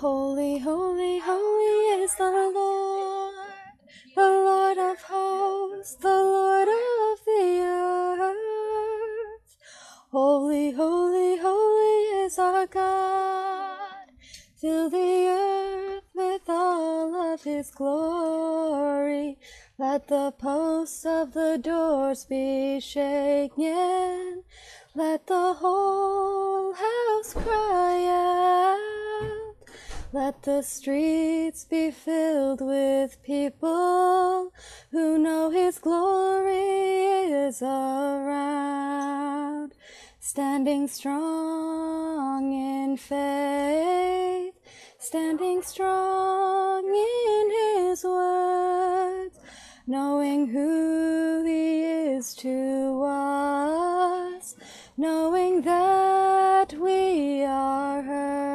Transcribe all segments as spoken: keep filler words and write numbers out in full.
Holy, holy, holy is the Lord, the Lord of hosts, the Lord of the earth. Holy, holy, holy is our God, fill the earth with all of his glory. Let the posts of the doors be shaken, let the whole house cry out. Let the streets be filled with people who know his glory is around. Standing strong in faith, standing strong in his words, knowing who he is to us, knowing that we are heard.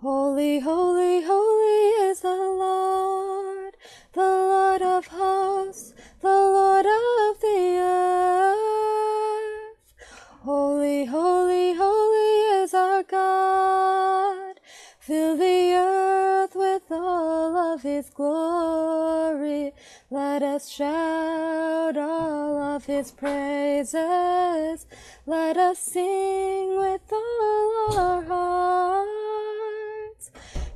Holy, holy, holy is the Lord, the Lord of hosts, the Lord of the earth. Holy, holy, holy is our God. Fill the earth with all of his glory. Let us shout all of his praises. Let us sing with all our hearts,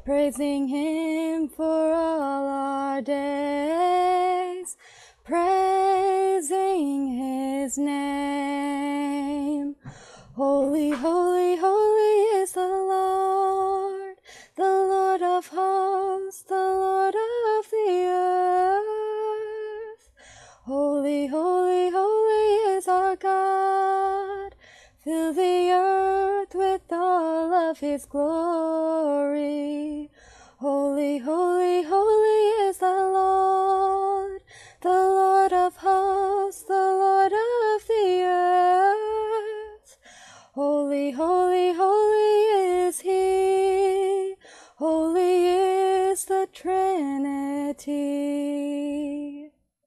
praising him for all our days, praising his name. Holy, holy, holy is the Lord, the Lord of hosts, the Lord of the earth. Holy, holy, holy is our God. Fill the earth with all of his glory. Holy, holy, holy is the Lord, the Lord of hosts, the Lord of the earth. Holy, holy, holy is he. Holy is the Trinity.